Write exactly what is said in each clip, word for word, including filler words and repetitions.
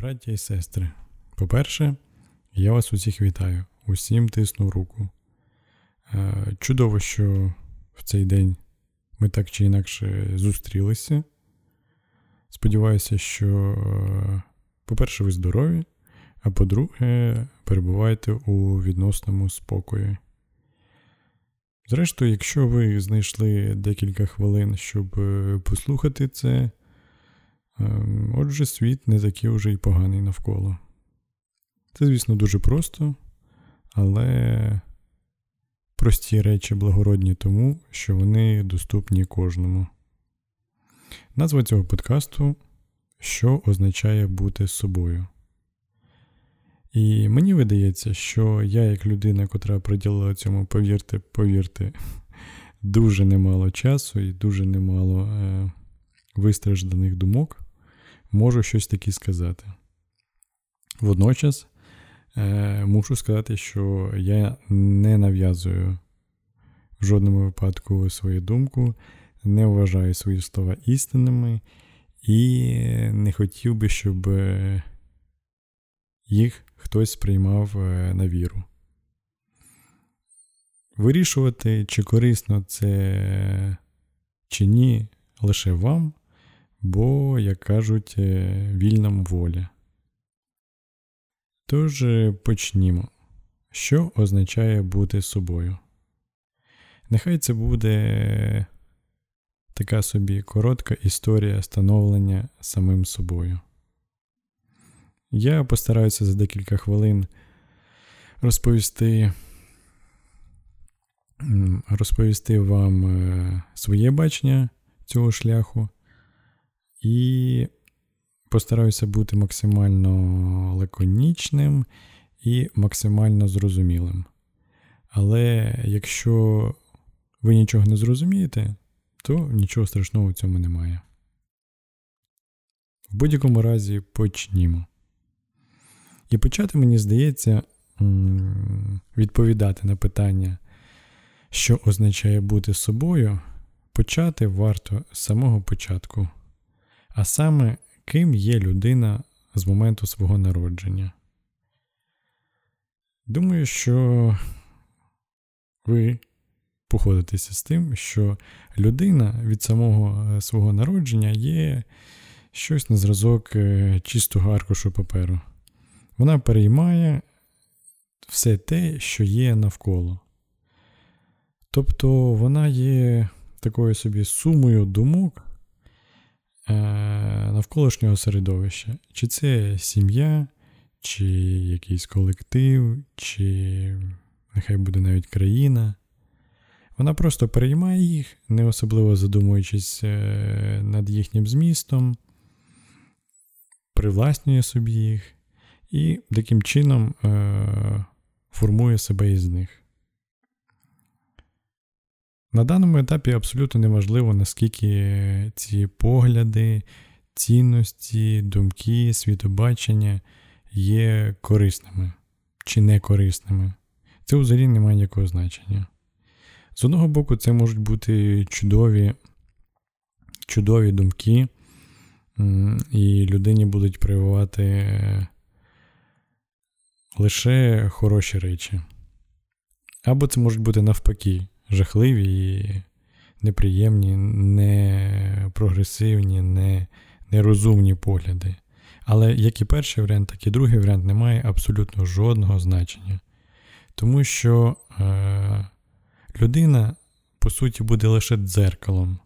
Браття і сестри, по-перше, я вас усіх вітаю, усім тисну руку. Чудово, що в цей день ми так чи інакше зустрілися. Сподіваюся, що, по-перше, ви здорові, а по-друге, перебуваєте у відносному спокої. Зрештою, якщо ви знайшли декілька хвилин, щоб послухати це, отже, світ не такий уже й поганий навколо. Це, звісно, дуже просто, але прості речі благородні тому, що вони доступні кожному. Назва цього подкасту «Що означає бути собою?». І мені видається, що я, як людина, котра приділила цьому, повірте, повірте, дуже немало часу і дуже немало е, вистражданих думок, можу щось таке сказати. Водночас е, мушу сказати, що я не нав'язую в жодному випадку свою думку, не вважаю свої слова істинними і не хотів би, щоб їх хтось приймав на віру. Вирішувати, чи корисно це чи ні, лише вам, бо, як кажуть, вільному воля. Тож почнімо. Що означає бути собою? Нехай це буде така собі коротка історія становлення самим собою. Я постараюся за декілька хвилин розповісти, розповісти вам своє бачення цього шляху і постараюся бути максимально лаконічним і максимально зрозумілим. Але якщо ви нічого не зрозумієте, то нічого страшного в цьому немає. В будь-якому разі почнімо. І почати, мені здається, відповідати на питання, що означає бути собою, почати варто з самого початку. А саме, ким є людина з моменту свого народження. Думаю, що ви походитеся з тим, що людина від самого свого народження є щось на зразок чистого аркушу паперу. Вона переймає все те, що є навколо. Тобто вона є такою собі сумою думок навколишнього середовища. Чи це сім'я, чи якийсь колектив, чи нехай буде навіть країна. Вона просто переймає їх, не особливо задумуючись над їхнім змістом, привласнює собі їх. І таким чином е- формує себе із них. На даному етапі абсолютно неважливо, наскільки ці погляди, цінності, думки, світобачення є корисними чи не корисними. Це взагалі не має ніякого значення. З одного боку, це можуть бути чудові, чудові думки, і людині будуть прививати лише хороші речі. Або це можуть бути навпаки жахливі і неприємні, непрогресивні, не, нерозумні погляди. Але як і перший варіант, так і другий варіант не має абсолютно жодного значення. Тому що е- людина, по суті, буде лише дзеркалом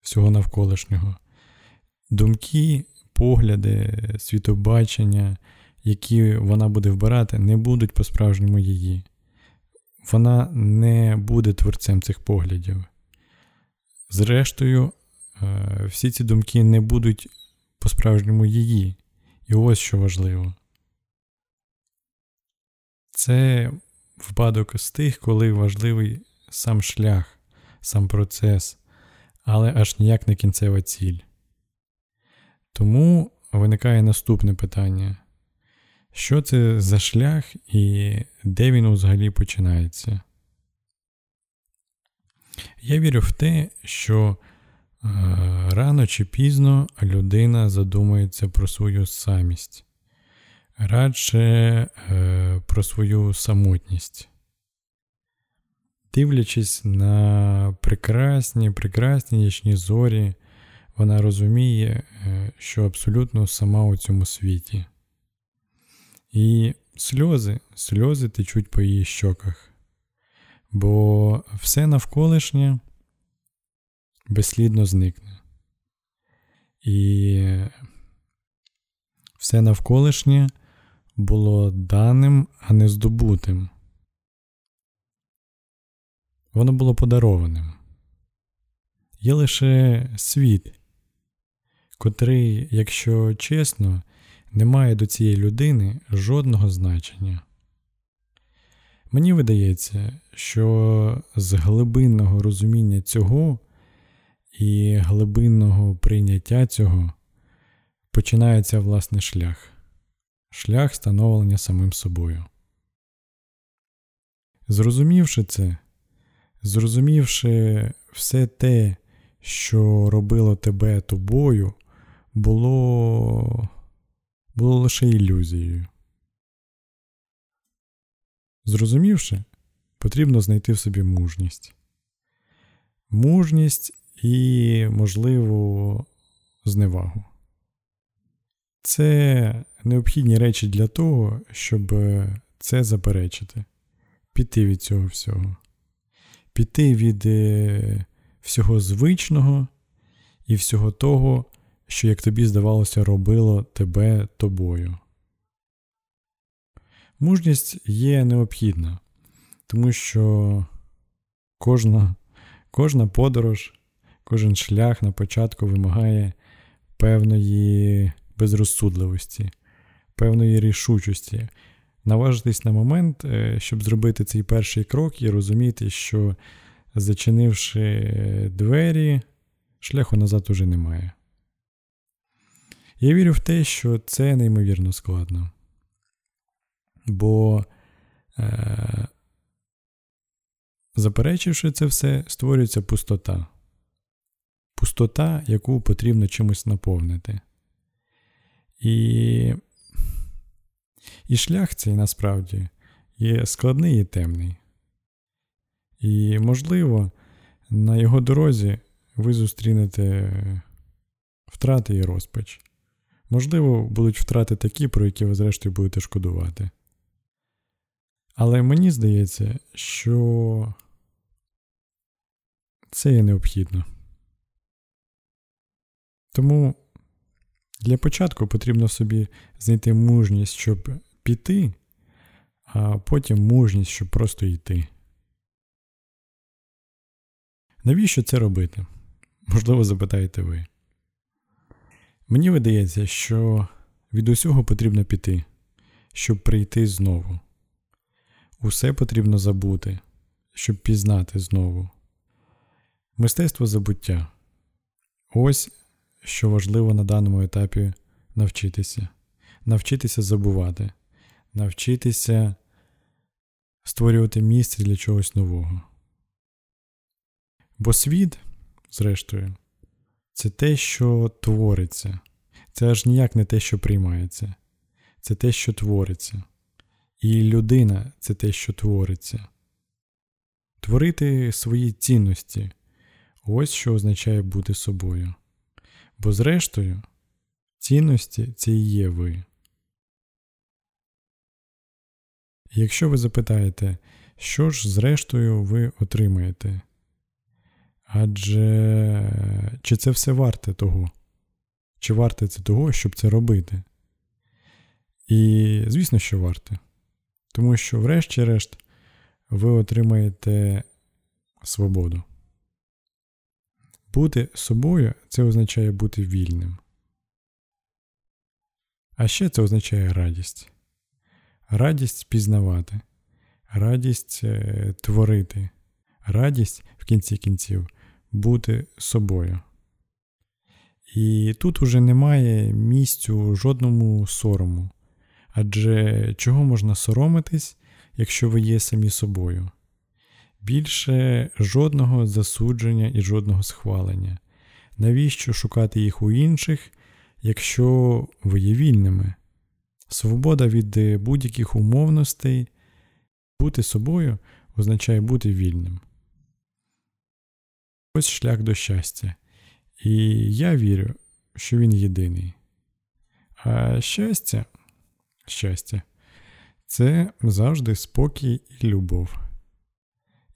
всього навколишнього. Думки, погляди, світобачення, які вона буде вбирати, не будуть по-справжньому її. Вона не буде творцем цих поглядів. Зрештою, всі ці думки не будуть по-справжньому її. І ось що важливо. Це випадок з тих, коли важливий сам шлях, сам процес, але аж ніяк не кінцева ціль. Тому виникає наступне питання. Що це за шлях і де він взагалі починається? Я вірю в те, що е, рано чи пізно людина задумається про свою самість, радше е, про свою самотність. Дивлячись на прекрасні, прекрасні нічні зорі, вона розуміє, що абсолютно сама у цьому світі. І сльози, сльози течуть по її щоках. Бо все навколишнє безслідно зникне. І все навколишнє було даним, а не здобутим. Воно було подарованим. Є лише світ, котрий, якщо чесно, не має до цієї людини жодного значення. Мені видається, що з глибинного розуміння цього і глибинного прийняття цього починається власний шлях. Шлях становлення самим собою. Зрозумівши це, зрозумівши все те, що робило тебе тобою, було, було лише ілюзією. Зрозумівши, потрібно знайти в собі мужність. Мужність і, можливо, зневагу. Це необхідні речі для того, щоб це заперечити, піти від цього всього. Піти від всього звичного і всього того, що, як тобі здавалося, робило тебе тобою. Мужність є необхідна, тому що кожна, кожна подорож, кожен шлях на початку вимагає певної безрозсудливості, певної рішучості. Наважитись на момент, щоб зробити цей перший крок і розуміти, що зачинивши двері, шляху назад уже немає. Я вірю в те, що це неймовірно складно. Бо, е- заперечивши це все, створюється пустота. Пустота, яку потрібно чимось наповнити. І... І шлях цей, насправді, є складний і темний. І, можливо, на його дорозі ви зустрінете втрати і розпач. Можливо, будуть втрати такі, про які ви, зрештою, будете шкодувати. Але мені здається, що це є необхідно. Тому для початку потрібно собі знайти мужність, щоб піти, а потім мужність, щоб просто йти. Навіщо це робити? Можливо, запитаєте ви. Мені видається, що від усього потрібно піти, щоб прийти знову. Усе потрібно забути, щоб пізнати знову. Мистецтво забуття. Ось, що важливо на даному етапі навчитися. Навчитися забувати. Навчитися створювати місце для чогось нового. Бо світ, зрештою, це те, що твориться. Це аж ніяк не те, що приймається. Це те, що твориться. І людина – це те, що твориться. Творити свої цінності. Ось що означає бути собою. Бо зрештою, цінності – це і є ви. Якщо ви запитаєте, що ж зрештою ви отримаєте? Адже чи це все варте того? Чи варте це того, щоб це робити? І звісно, що варте. Тому що врешті-решт ви отримаєте свободу. Бути собою – це означає бути вільним. А ще це означає радість. Радість пізнавати. Радість творити. Радість, в кінці кінців, бути собою. І тут уже немає місцю жодному сорому. Адже чого можна соромитись, якщо ви є самі собою? Більше жодного засудження і жодного схвалення. Навіщо шукати їх у інших, якщо ви є вільними? Свобода від будь-яких умовностей. Бути собою означає бути вільним. Ось шлях до щастя. І я вірю, що він єдиний. А щастя, щастя – це завжди спокій і любов.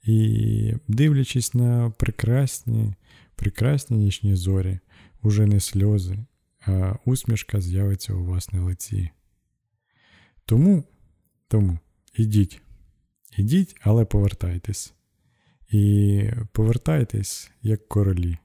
І дивлячись на прекрасні, прекрасні нічні зорі, уже не сльози, а усмішка з'явиться у вас на лиці. Тому, тому, ідіть, ідіть, але повертайтесь. І повертайтесь, як королі.